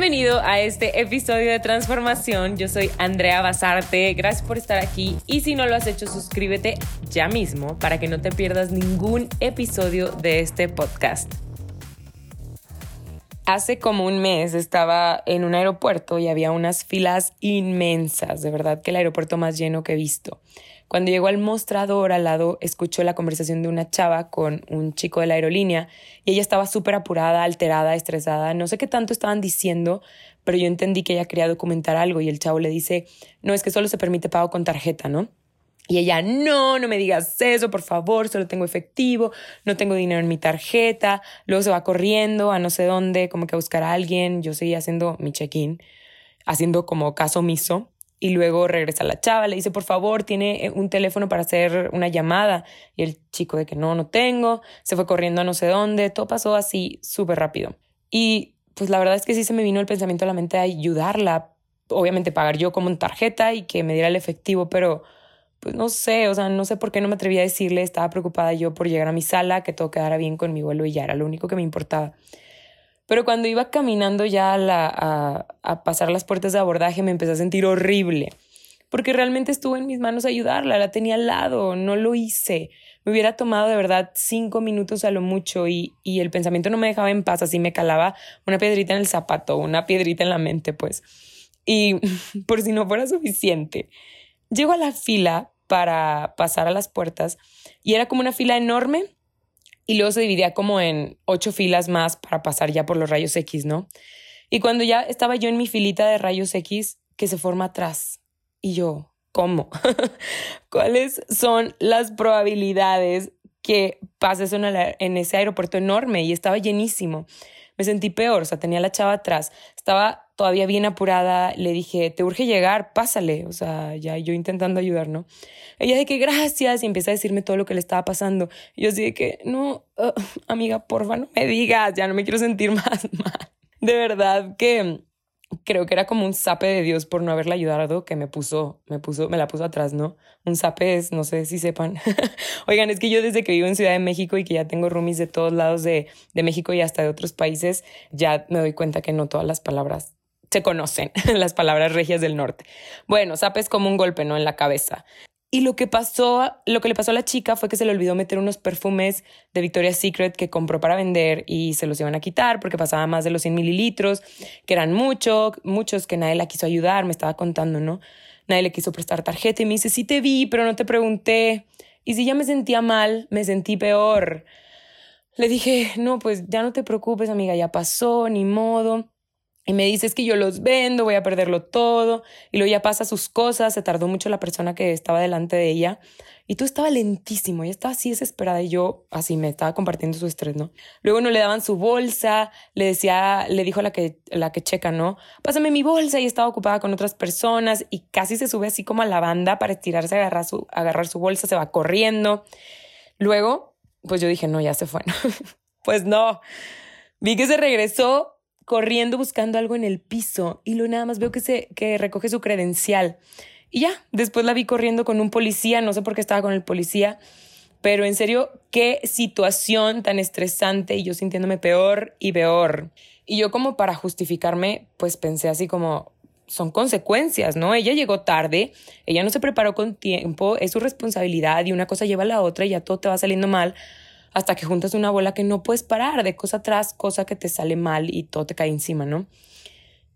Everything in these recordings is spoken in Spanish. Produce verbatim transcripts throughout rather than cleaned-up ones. Bienvenido a este episodio de Transformación. Yo soy Andrea Basarte. Gracias por estar aquí. Y si no lo has hecho, suscríbete ya mismo para que no te pierdas ningún episodio de este podcast. Hace como un mes estaba en un aeropuerto y había unas filas inmensas. De verdad que el aeropuerto más lleno que he visto. Cuando llegó al mostrador al lado, escuchó la conversación de una chava con un chico de la aerolínea y ella estaba súper apurada, alterada, estresada. No sé qué tanto estaban diciendo, pero yo entendí que ella quería documentar algo y el chavo le dice, no, es que solo se permite pago con tarjeta, ¿no? Y ella, no, no me digas eso, por favor, solo tengo efectivo, no tengo dinero en mi tarjeta. Luego se va corriendo a no sé dónde, como que a buscar a alguien. Yo seguía haciendo mi check-in, haciendo como caso omiso. Y luego regresa la chava, le dice, por favor, ¿tiene un teléfono para hacer una llamada? Y el chico de que no, no tengo. Se fue corriendo a no sé dónde. Todo pasó así súper rápido. Y pues la verdad es que sí se me vino el pensamiento a la mente de ayudarla. Obviamente pagar yo como en tarjeta y que me diera el efectivo, pero... pues no sé, o sea, no sé por qué no me atreví a decirle. Estaba preocupada yo por llegar a mi sala, que todo quedara bien con mi vuelo y ya era lo único que me importaba. Pero cuando iba caminando ya a, la, a, a pasar las puertas de abordaje me empecé a sentir horrible. Porque realmente estuvo en mis manos ayudarla, la tenía al lado, no lo hice. Me hubiera tomado de verdad cinco minutos a lo mucho y, y el pensamiento no me dejaba en paz, así me calaba una piedrita en el zapato, una piedrita en la mente, pues. Y por si no fuera suficiente... llego a la fila para pasar a las puertas y era como una fila enorme y luego se dividía como en ocho filas más para pasar ya por los rayos X, ¿no? Y cuando ya estaba yo en mi filita de rayos X que se forma atrás y yo, ¿cómo? ¿Cuáles son las probabilidades que pase eso en ese aeropuerto enorme? Y estaba llenísimo. Me sentí peor, o sea, tenía a la chava atrás, estaba todavía bien apurada, le dije, te urge llegar, pásale, o sea, ya yo intentando ayudar, ¿no? Ella de que gracias, y empieza a decirme todo lo que le estaba pasando, y yo así de que, no, uh, amiga, porfa, no me digas, ya no me quiero sentir más mal. De verdad que creo que era como un zape de Dios por no haberla ayudado, que me puso, me puso, me la puso atrás, ¿no? Un zape es, no sé si sepan. Oigan, es que yo desde que vivo en Ciudad de México y que ya tengo roomies de todos lados de, de México y hasta de otros países, ya me doy cuenta que no todas las palabras se conocen, las palabras regias del norte. Bueno, zape es como un golpe, ¿no? En la cabeza. Y lo que pasó, lo que le pasó a la chica fue que se le olvidó meter unos perfumes de Victoria's Secret que compró para vender y se los iban a quitar porque pasaba más de los cien mililitros, que eran muchos, muchos que nadie la quiso ayudar, me estaba contando, ¿no? Nadie le quiso prestar tarjeta y me dice, sí te vi, pero no te pregunté. Y si ya me sentía mal, me sentí peor. Le dije, no, pues ya no te preocupes, amiga, ya pasó, ni modo. Y me dice, es que yo los vendo, voy a perderlo todo. Y luego ya pasa sus cosas. Se tardó mucho la persona que estaba delante de ella. Y todo estaba lentísimo. Ella estaba así desesperada y yo así me estaba compartiendo su estrés, ¿no? Luego no le daban su bolsa. Le decía, le dijo a la que, la que checa, ¿no? Pásame mi bolsa. Y estaba ocupada con otras personas. Y casi se sube así como a la banda para estirarse, agarrar su, agarrar su bolsa. Se va corriendo. Luego, pues yo dije, no, ya se fue, ¿no? Pues no. Vi que se regresó corriendo buscando algo en el piso y luego nada más veo que, se, que recoge su credencial. Y ya, después la vi corriendo con un policía, no sé por qué estaba con el policía, pero en serio, qué situación tan estresante y yo sintiéndome peor y peor. Y yo como para justificarme, pues pensé así como, son consecuencias, ¿no? Ella llegó tarde, ella no se preparó con tiempo, es su responsabilidad y una cosa lleva a la otra y ya todo te va saliendo mal. Hasta que juntas una bola que no puedes parar, de cosa tras cosa que te sale mal y todo te cae encima, ¿no?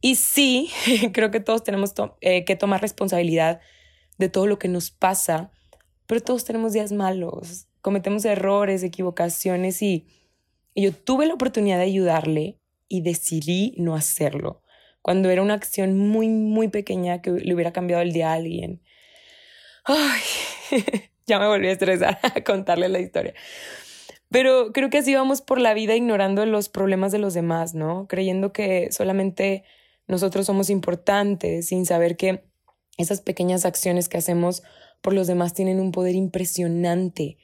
Y sí, creo que todos tenemos to- eh, que tomar responsabilidad de todo lo que nos pasa, pero todos tenemos días malos, cometemos errores, equivocaciones y, y yo tuve la oportunidad de ayudarle y decidí no hacerlo, cuando era una acción muy, muy pequeña que le hubiera cambiado el día a alguien. Ay, ya me volví a estresar a contarle la historia. Pero creo que así vamos por la vida ignorando los problemas de los demás, ¿no? Creyendo que solamente nosotros somos importantes, sin saber que esas pequeñas acciones que hacemos por los demás tienen un poder impresionante.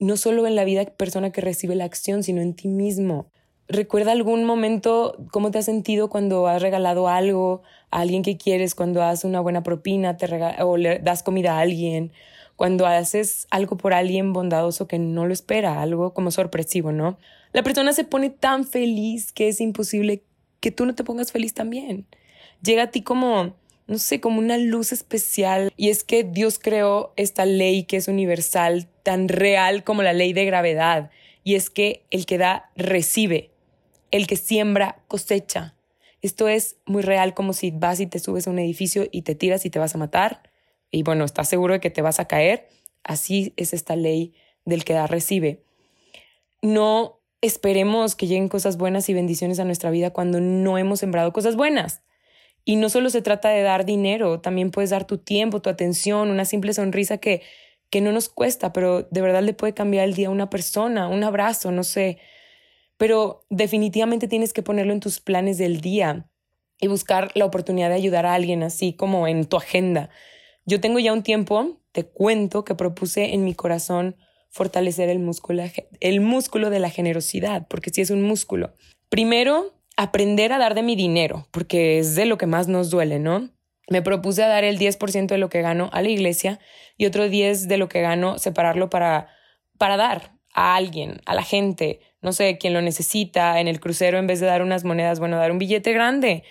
No solo en la vida persona que recibe la acción, sino en ti mismo. ¿Recuerda algún momento cómo te has sentido cuando has regalado algo a alguien que quieres, cuando haces una buena propina te rega- o le das comida a alguien? Cuando haces algo por alguien bondadoso que no lo espera, algo como sorpresivo, ¿no? La persona se pone tan feliz que es imposible que tú no te pongas feliz también. Llega a ti como, no sé, como una luz especial. Y es que Dios creó esta ley que es universal, tan real como la ley de gravedad. Y es que el que da, recibe. El que siembra, cosecha. Esto es muy real, como si vas y te subes a un edificio y te tiras y te vas a matar. Y bueno, estás seguro de que te vas a caer. Así es esta ley del que da, recibe. No esperemos que lleguen cosas buenas y bendiciones a nuestra vida cuando no hemos sembrado cosas buenas. Y no solo se trata de dar dinero, también puedes dar tu tiempo, tu atención, una simple sonrisa que, que no nos cuesta, pero de verdad le puede cambiar el día a una persona, un abrazo, no sé. Pero definitivamente tienes que ponerlo en tus planes del día y buscar la oportunidad de ayudar a alguien, así como en tu agenda. Yo tengo ya un tiempo, te cuento, que propuse en mi corazón fortalecer el músculo, el músculo de la generosidad, porque sí es un músculo. Primero, aprender a dar de mi dinero, porque es de lo que más nos duele, ¿no? Me propuse a dar el diez por ciento de lo que gano a la iglesia y otro diez por ciento de lo que gano separarlo para, para dar a alguien, a la gente, no sé, quien lo necesita. En el crucero, en vez de dar unas monedas, bueno, dar un billete grande,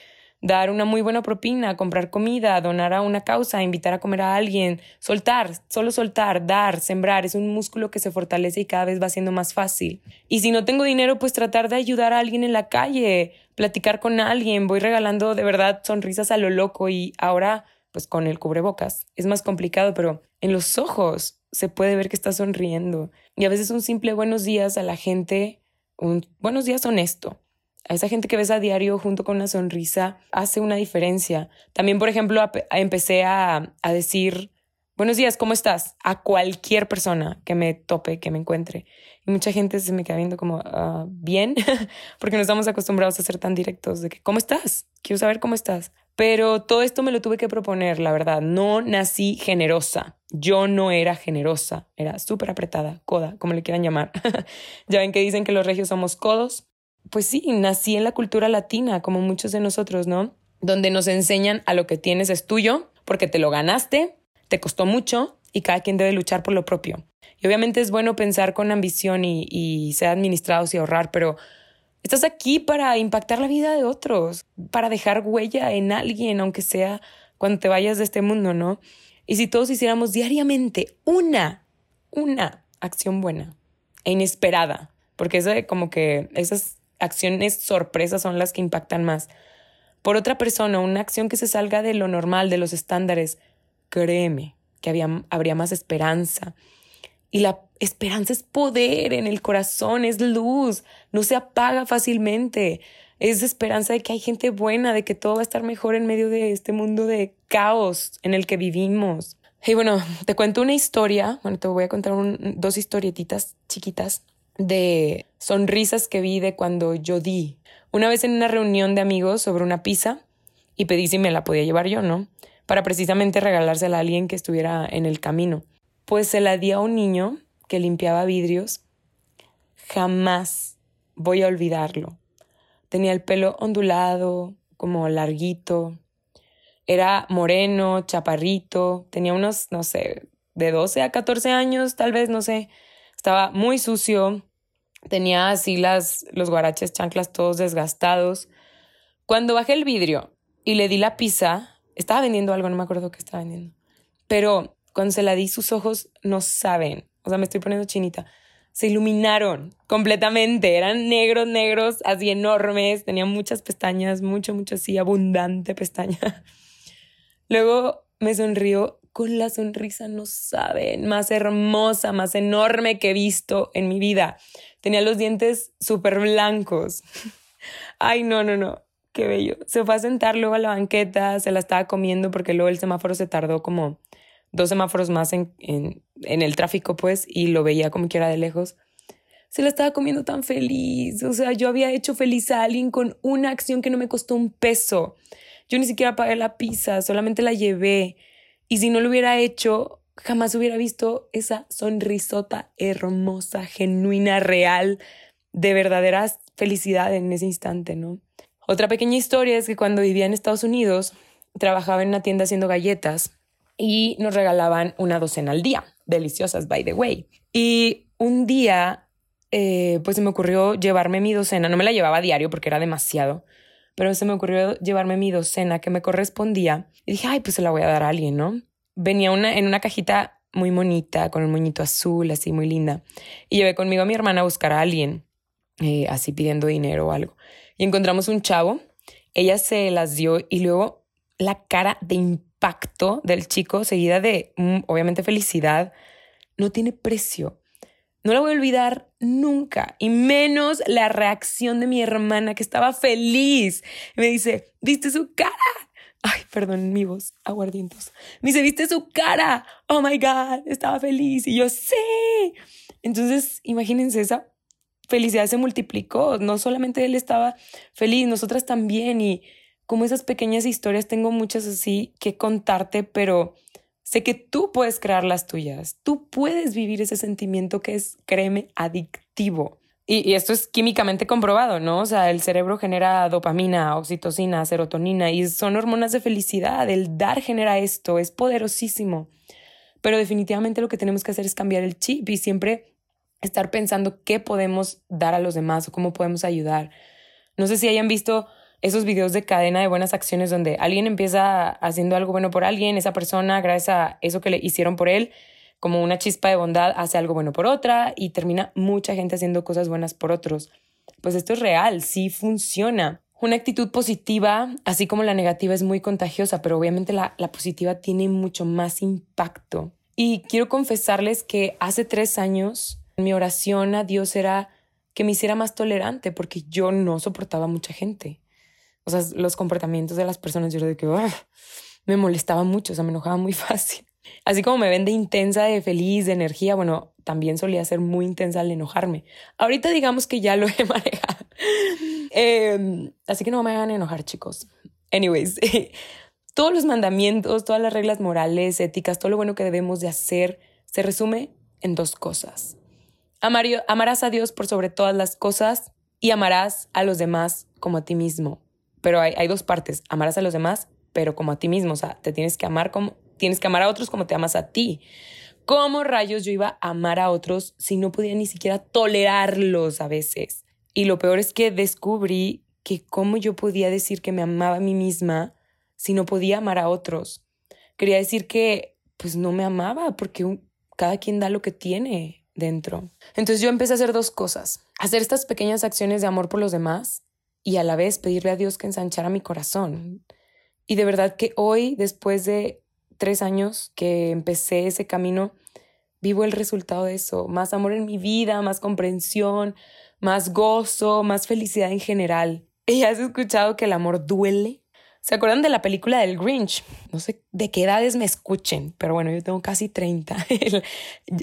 dar una muy buena propina, comprar comida, donar a una causa, invitar a comer a alguien, soltar, solo soltar, dar, sembrar. Es un músculo que se fortalece y cada vez va siendo más fácil. Y si no tengo dinero, pues tratar de ayudar a alguien en la calle, platicar con alguien. Voy regalando de verdad sonrisas a lo loco, y ahora pues con el cubrebocas es más complicado, pero en los ojos se puede ver que está sonriendo. Y a veces un simple buenos días a la gente, un buenos días honesto, a esa gente que ves a diario junto con una sonrisa, hace una diferencia. También, por ejemplo, a, a, empecé a, a decir buenos días, ¿cómo estás? A cualquier persona que me tope, que me encuentre. Y mucha gente se me queda viendo como, uh, ¿bien? Porque no estamos acostumbrados a ser tan directos de que, ¿cómo estás? Quiero saber cómo estás. Pero todo esto me lo tuve que proponer, la verdad. No nací generosa. Yo no era generosa. Era súper apretada, coda, como le quieran llamar. Ya ven que dicen que los regios somos codos. Pues sí, nací en la cultura latina, como muchos de nosotros, ¿no? Donde nos enseñan a lo que tienes es tuyo, porque te lo ganaste, te costó mucho y cada quien debe luchar por lo propio. Y obviamente es bueno pensar con ambición y, y ser administrados y ahorrar, pero estás aquí para impactar la vida de otros, para dejar huella en alguien, aunque sea cuando te vayas de este mundo, ¿no? Y si todos hiciéramos diariamente una, una acción buena e inesperada, porque eso de como que esas acciones sorpresas son las que impactan más. Por otra persona, una acción que se salga de lo normal, de los estándares, créeme que había, habría más esperanza. Y la esperanza es poder en el corazón, es luz, no se apaga fácilmente. Es esperanza de que hay gente buena, de que todo va a estar mejor en medio de este mundo de caos en el que vivimos. Y bueno, te cuento una historia, bueno, te voy a contar un, dos historietitas chiquitas de sonrisas que vi de cuando yo di. Una vez en una reunión de amigos sobre una pizza, y pedí si me la podía llevar yo, ¿no? Para precisamente regalársela a alguien que estuviera en el camino. Pues se la di a un niño que limpiaba vidrios. Jamás voy a olvidarlo. Tenía el pelo ondulado, como larguito. Era moreno, chaparrito. Tenía unos, no sé, de doce a catorce años, tal vez, no sé. Estaba muy sucio, tenía así las, los guaraches, chanclas, todos desgastados. Cuando bajé el vidrio y le di la pizza, estaba vendiendo algo, no me acuerdo qué estaba vendiendo. Pero cuando se la di, sus ojos no saben. O sea, me estoy poniendo chinita. Se iluminaron completamente. Eran negros, negros, así enormes. Tenía muchas pestañas, mucho, mucho así, abundante pestaña. Luego me sonrió con la sonrisa, no saben, más hermosa, más enorme que he visto en mi vida. Tenía los dientes súper blancos. Ay, no, no, no, qué bello. Se fue a sentar luego a la banqueta, se la estaba comiendo porque luego el semáforo se tardó como dos semáforos más en, en, en el tráfico, pues, y lo veía como que era de lejos. Se la estaba comiendo tan feliz. O sea, yo había hecho feliz a alguien con una acción que no me costó un peso. Yo ni siquiera pagué la pizza, solamente la llevé. Y si no lo hubiera hecho, jamás hubiera visto esa sonrisota hermosa, genuina, real, de verdadera felicidad en ese instante, ¿no? Otra pequeña historia es que cuando vivía en Estados Unidos, trabajaba en una tienda haciendo galletas y nos regalaban una docena al día. Deliciosas, by the way. Y un día, eh, pues se me ocurrió llevarme mi docena. No me la llevaba a diario porque era demasiado. pero se me ocurrió llevarme mi docena que me correspondía y dije, ay, pues se la voy a dar a alguien, ¿no? Venía una, en una cajita muy bonita, con un moñito azul, así muy linda, y llevé conmigo a mi hermana a buscar a alguien, eh, así pidiendo dinero o algo. Y encontramos un chavo, ella se las dio y luego la cara de impacto del chico, seguida de, obviamente, felicidad, no tiene precio. No la voy a olvidar nunca, y menos la reacción de mi hermana que estaba feliz. Me dice, ¿viste su cara? Ay, perdón, mi voz, aguardientos. Me dice, ¿viste su cara? Oh my God, estaba feliz. Y yo, sí. Entonces, imagínense, esa felicidad se multiplicó. No solamente él estaba feliz, nosotras también. Y como esas pequeñas historias, tengo muchas así que contarte, pero sé que tú puedes crear las tuyas. Tú puedes vivir ese sentimiento que es, créeme, adictivo. Y, y esto es químicamente comprobado, ¿no? O sea, el cerebro genera dopamina, oxitocina, serotonina y son hormonas de felicidad. El dar genera esto, es poderosísimo. Pero definitivamente lo que tenemos que hacer es cambiar el chip y siempre estar pensando qué podemos dar a los demás o cómo podemos ayudar. No sé si hayan visto esos videos de cadena de buenas acciones donde alguien empieza haciendo algo bueno por alguien, esa persona, gracias a eso que le hicieron por él, como una chispa de bondad, hace algo bueno por otra y termina mucha gente haciendo cosas buenas por otros. Pues esto es real, sí funciona. Una actitud positiva, así como la negativa, es muy contagiosa, pero obviamente la, la positiva tiene mucho más impacto. Y quiero confesarles que hace tres años mi oración a Dios era que me hiciera más tolerante porque yo no soportaba mucha gente. O sea, los comportamientos de las personas, yo era de que ¡ah! Me molestaba mucho, o sea, me enojaba muy fácil. Así como me ven de intensa, de feliz, de energía, bueno, también solía ser muy intensa al enojarme. Ahorita digamos que ya lo he manejado. Eh, así que no me hagan enojar, chicos. Anyways, eh, todos los mandamientos, todas las reglas morales, éticas, todo lo bueno que debemos de hacer se resume en dos cosas. Amar, amarás a Dios por sobre todas las cosas y amarás a los demás como a ti mismo. Pero hay, hay dos partes. Amarás a los demás, pero como a ti mismo. O sea, te tienes que amar como... Tienes que amar a otros como te amas a ti. ¿Cómo rayos yo iba a amar a otros si no podía ni siquiera tolerarlos a veces? Y lo peor es que descubrí que cómo yo podía decir que me amaba a mí misma si no podía amar a otros. Quería decir que pues no me amaba porque un, cada quien da lo que tiene dentro. Entonces yo empecé a hacer dos cosas. Hacer estas pequeñas acciones de amor por los demás y a la vez pedirle a Dios que ensanchara mi corazón. Y de verdad que hoy, después de tres años que empecé ese camino, vivo el resultado de eso. Más amor en mi vida, más comprensión, más gozo, más felicidad en general. ¿Y has escuchado que el amor duele? ¿Se acuerdan de la película del Grinch? No sé de qué edades me escuchen, pero bueno, yo tengo casi treinta. El,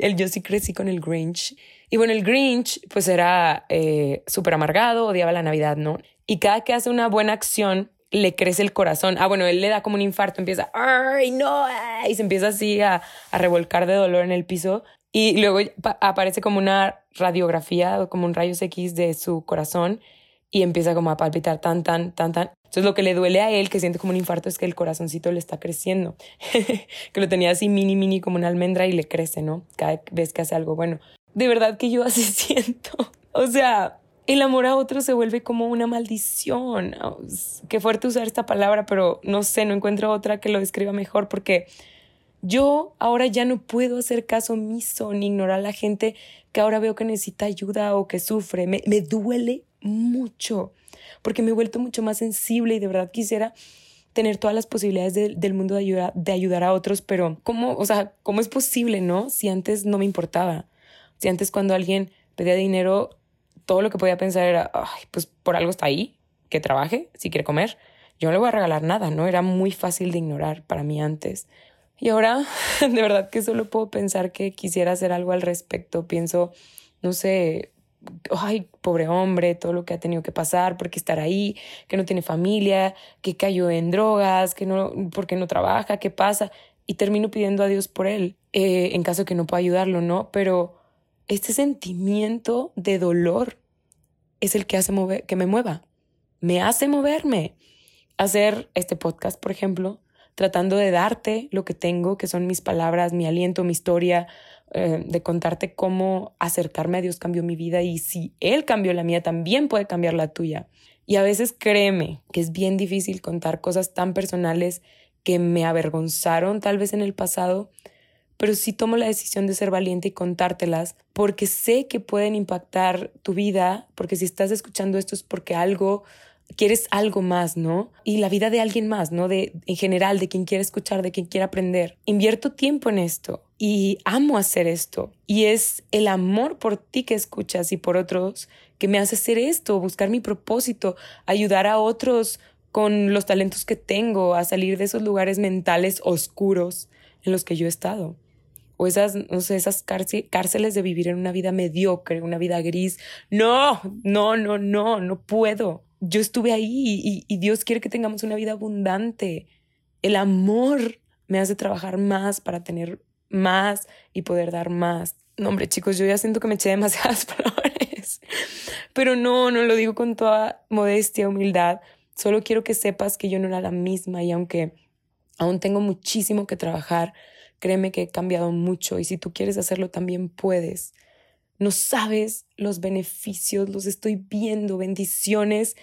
el, yo sí crecí con el Grinch. Y bueno, el Grinch pues era eh, súper amargado, odiaba la Navidad, ¿no? Y cada que hace una buena acción, le crece el corazón. Ah, bueno, él le da como un infarto, empieza, ¡ay, no! Y se empieza así a, a revolcar de dolor en el piso. Y luego aparece como una radiografía, como un rayos X de su corazón y empieza como a palpitar tan, tan, tan, tan. Entonces lo que le duele a él, que siente como un infarto, es que el corazoncito le está creciendo. Que lo tenía así mini, mini, como una almendra y le crece, ¿no? Cada vez que hace algo bueno. De verdad que yo así siento. O sea... El amor a otro se vuelve como una maldición. Qué fuerte usar esta palabra, pero no sé, no encuentro otra que lo describa mejor porque yo ahora ya no puedo hacer caso omiso ni ignorar a la gente que ahora veo que necesita ayuda o que sufre. Me, me duele mucho porque me he vuelto mucho más sensible y de verdad quisiera tener todas las posibilidades de, del mundo de, ayuda, de ayudar a otros, pero ¿cómo, o sea, ¿cómo es posible, no? Si antes no me importaba. Si antes cuando alguien pedía dinero... Todo lo que podía pensar era, ay, pues por algo está ahí, que trabaje, si quiere comer. Yo no le voy a regalar nada, ¿no? Era muy fácil de ignorar para mí antes. Y ahora, de verdad que solo puedo pensar que quisiera hacer algo al respecto. Pienso, no sé, ay, pobre hombre, todo lo que ha tenido que pasar, por qué estar ahí, que no tiene familia, que cayó en drogas, que no, por qué no trabaja, qué pasa. Y termino pidiendo a Dios por él, eh, en caso que no pueda ayudarlo, ¿no? Pero... Este sentimiento de dolor es el que hace mover, que me mueva. Me hace moverme. Hacer este podcast, por ejemplo, tratando de darte lo que tengo, que son mis palabras, mi aliento, mi historia, eh, de contarte cómo acercarme a Dios cambió mi vida y si Él cambió la mía, también puede cambiar la tuya. Y a veces créeme que es bien difícil contar cosas tan personales que me avergonzaron tal vez en el pasado, pero sí tomo la decisión de ser valiente y contártelas porque sé que pueden impactar tu vida, porque si estás escuchando esto es porque algo, quieres algo más, ¿no? Y la vida de alguien más, ¿no? De, en general, de quien quiera escuchar, de quien quiera aprender. Invierto tiempo en esto y amo hacer esto. Y es el amor por ti que escuchas y por otros que me hace hacer esto, buscar mi propósito, ayudar a otros con los talentos que tengo a salir de esos lugares mentales oscuros en los que yo he estado. O esas, no sé, esas cárceles de vivir en una vida mediocre, una vida gris. No, no, no, no, no puedo. Yo estuve ahí y, y Dios quiere que tengamos una vida abundante. El amor me hace trabajar más para tener más y poder dar más. No, hombre, chicos, yo ya siento que me eché demasiadas palabras. Pero no, no lo digo con toda modestia, humildad. Solo quiero que sepas que yo no era la misma y aunque aún tengo muchísimo que trabajar, créeme que he cambiado mucho y si tú quieres hacerlo también puedes. No sabes los beneficios, los estoy viendo, bendiciones,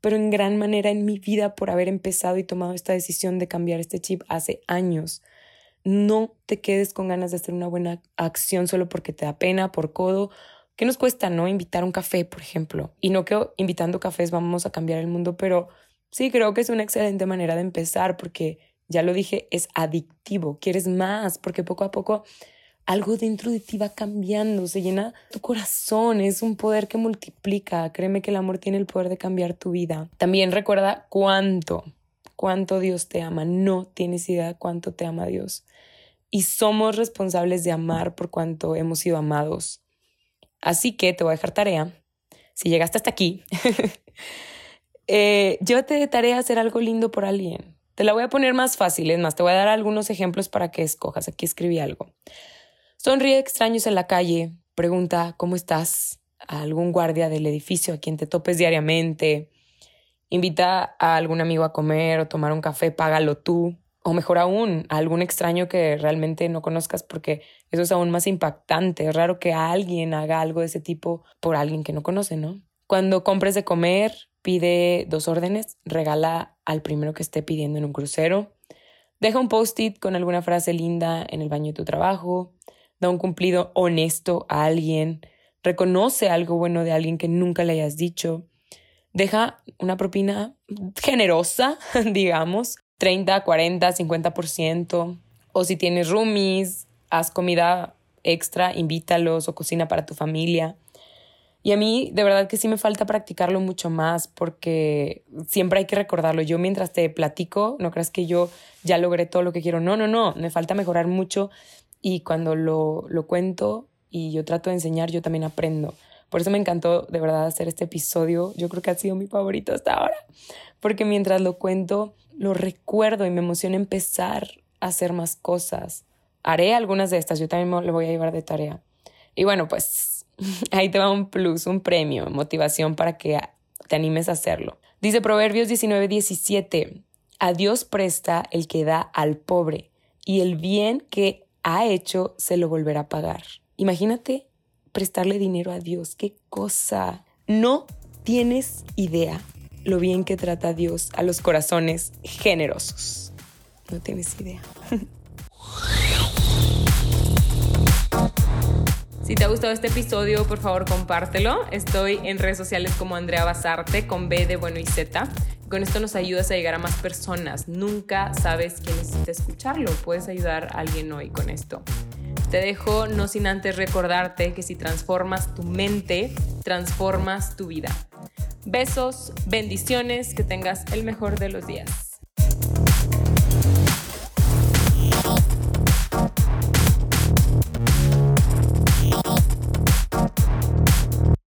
pero en gran manera en mi vida por haber empezado y tomado esta decisión de cambiar este chip hace años. No te quedes con ganas de hacer una buena acción solo porque te da pena, por codo. ¿Qué nos cuesta, no? Invitar un café, por ejemplo. Y no que invitando cafés vamos a cambiar el mundo, pero sí creo que es una excelente manera de empezar porque, ya lo dije, es adictivo, quieres más, porque poco a poco algo dentro de ti va cambiando, se llena tu corazón, es un poder que multiplica. Créeme que el amor tiene el poder de cambiar tu vida. También recuerda cuánto, cuánto Dios te ama. No tienes idea cuánto te ama Dios. Y somos responsables de amar por cuanto hemos sido amados. Así que te voy a dejar tarea. Si llegaste hasta aquí, eh, llévate de tarea hacer algo lindo por alguien. Te la voy a poner más fácil, es más, te voy a dar algunos ejemplos para que escojas. Aquí escribí algo. Sonríe a extraños en la calle, pregunta ¿cómo estás? A algún guardia del edificio a quien te topes diariamente. Invita a algún amigo a comer o tomar un café, págalo tú. O mejor aún, a algún extraño que realmente no conozcas porque eso es aún más impactante. Es raro que alguien haga algo de ese tipo por alguien que no conoce, ¿no? Cuando compres de comer, pide dos órdenes, regala al primero que esté pidiendo en un crucero, deja un post-it con alguna frase linda en el baño de tu trabajo, da un cumplido honesto a alguien, reconoce algo bueno de alguien que nunca le hayas dicho, deja una propina generosa, digamos, treinta, cuarenta, cincuenta por ciento, o si tienes roomies, haz comida extra, invítalos o cocina para tu familia. Y a mí de verdad que sí me falta practicarlo mucho más porque siempre hay que recordarlo. Yo mientras te platico, no creas que yo ya logré todo lo que quiero. No, no, no. Me falta mejorar mucho y cuando lo, lo cuento y yo trato de enseñar, yo también aprendo. Por eso me encantó de verdad hacer este episodio. Yo creo que ha sido mi favorito hasta ahora porque mientras lo cuento, lo recuerdo y me emociona empezar a hacer más cosas. Haré algunas de estas. Yo también me lo voy a llevar de tarea. Y bueno, pues ahí te va un plus, un premio, motivación para que te animes a hacerlo. Dice Proverbios diecinueve diecisiete, a Dios presta el que da al pobre y el bien que ha hecho se lo volverá a pagar. Imagínate prestarle dinero a Dios, qué cosa. No tienes idea lo bien que trata Dios a los corazones generosos. No tienes idea. Si te ha gustado este episodio, por favor, compártelo. Estoy en redes sociales como Andrea Basarte, con B de bueno y Z. Con esto nos ayudas a llegar a más personas. Nunca sabes quién necesita escucharlo. Puedes ayudar a alguien hoy con esto. Te dejo no sin antes recordarte que si transformas tu mente, transformas tu vida. Besos, bendiciones, que tengas el mejor de los días.